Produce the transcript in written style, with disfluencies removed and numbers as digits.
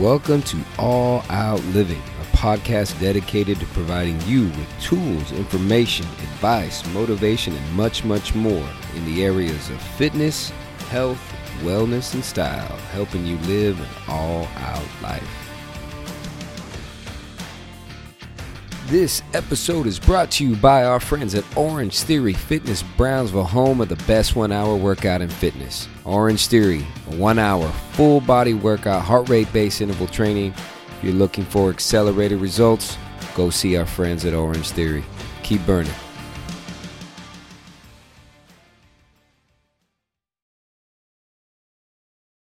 Welcome to All Out Living, a podcast dedicated to providing you with tools, information, advice, motivation, and much more in the areas of fitness, health, wellness, and style, helping you live an all-out life. This episode is brought to you by our friends at Orange Theory Fitness, Brownsville, home of the best one-hour workout in fitness. Orange Theory, a one-hour full-body workout, heart rate-based interval training. If you're looking for accelerated results, go see our friends at Orange Theory. Keep burning.